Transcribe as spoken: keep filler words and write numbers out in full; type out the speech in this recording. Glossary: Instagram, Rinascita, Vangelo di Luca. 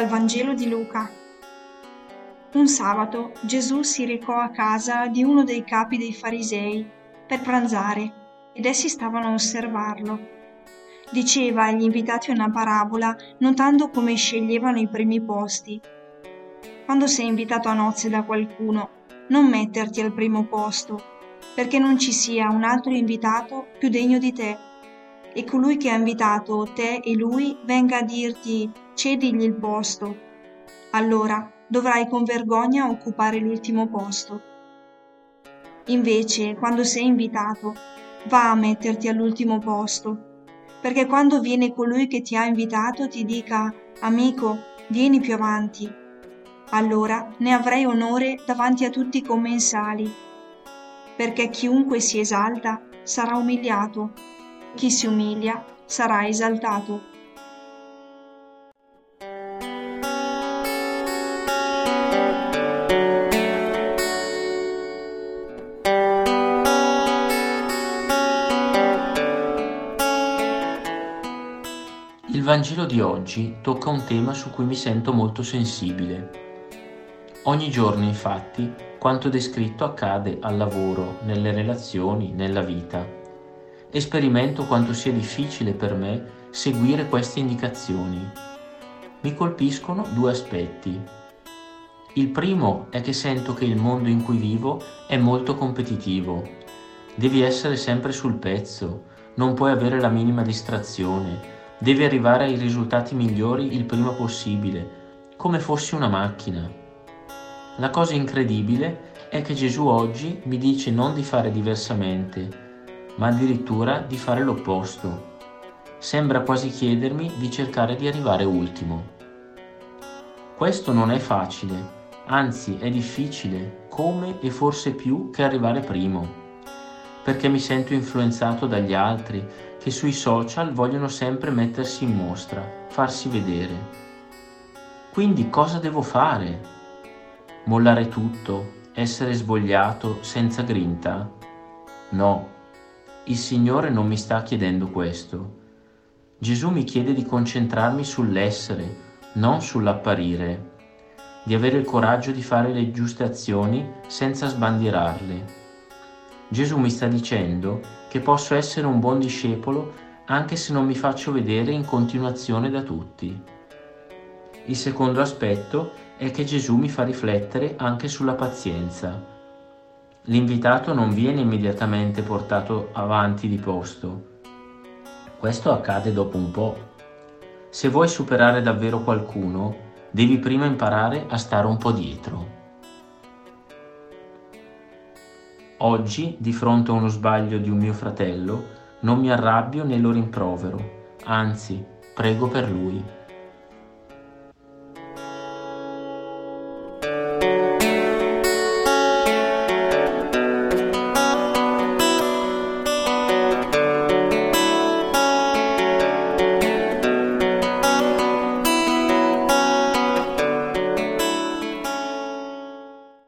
dal Vangelo di Luca. Un sabato Gesù si recò a casa di uno dei capi dei farisei per pranzare, ed essi stavano a osservarlo. Diceva agli invitati una parabola, notando come sceglievano i primi posti. Quando sei invitato a nozze da qualcuno, non metterti al primo posto, perché non ci sia un altro invitato più degno di te, e colui che ha invitato te e lui venga a dirti: cedigli il posto. Allora dovrai con vergogna occupare l'ultimo posto. Invece, quando sei invitato, va a metterti all'ultimo posto, perché quando viene colui che ti ha invitato ti dica: amico, vieni più avanti. Allora ne avrai onore davanti a tutti i commensali, perché chiunque si esalta sarà umiliato, chi si umilia sarà esaltato. Il Vangelo di oggi tocca un tema su cui mi sento molto sensibile. Ogni giorno, infatti, quanto descritto accade al lavoro, nelle relazioni, nella vita. Esperimento quanto sia difficile per me seguire queste indicazioni. Mi colpiscono due aspetti. Il primo è che sento che il mondo in cui vivo è molto competitivo. Devi essere sempre sul pezzo, non puoi avere la minima distrazione. Devi arrivare ai risultati migliori il prima possibile, come fossi una macchina. La cosa incredibile è che Gesù oggi mi dice non di fare diversamente, ma addirittura di fare l'opposto. Sembra quasi chiedermi di cercare di arrivare ultimo. Questo non è facile, anzi è difficile, come e forse più che arrivare primo. Perché mi sento influenzato dagli altri che sui social vogliono sempre mettersi in mostra, farsi vedere. Quindi cosa devo fare? Mollare tutto, essere svogliato, senza grinta? No, il Signore non mi sta chiedendo questo. Gesù mi chiede di concentrarmi sull'essere, non sull'apparire, di avere il coraggio di fare le giuste azioni senza sbandierarle. Gesù mi sta dicendo che posso essere un buon discepolo anche se non mi faccio vedere in continuazione da tutti. Il secondo aspetto è che Gesù mi fa riflettere anche sulla pazienza. L'invitato non viene immediatamente portato avanti di posto. Questo accade dopo un po'. Se vuoi superare davvero qualcuno, devi prima imparare a stare un po' dietro. Oggi, di fronte a uno sbaglio di un mio fratello, non mi arrabbio né lo rimprovero, anzi, prego per lui.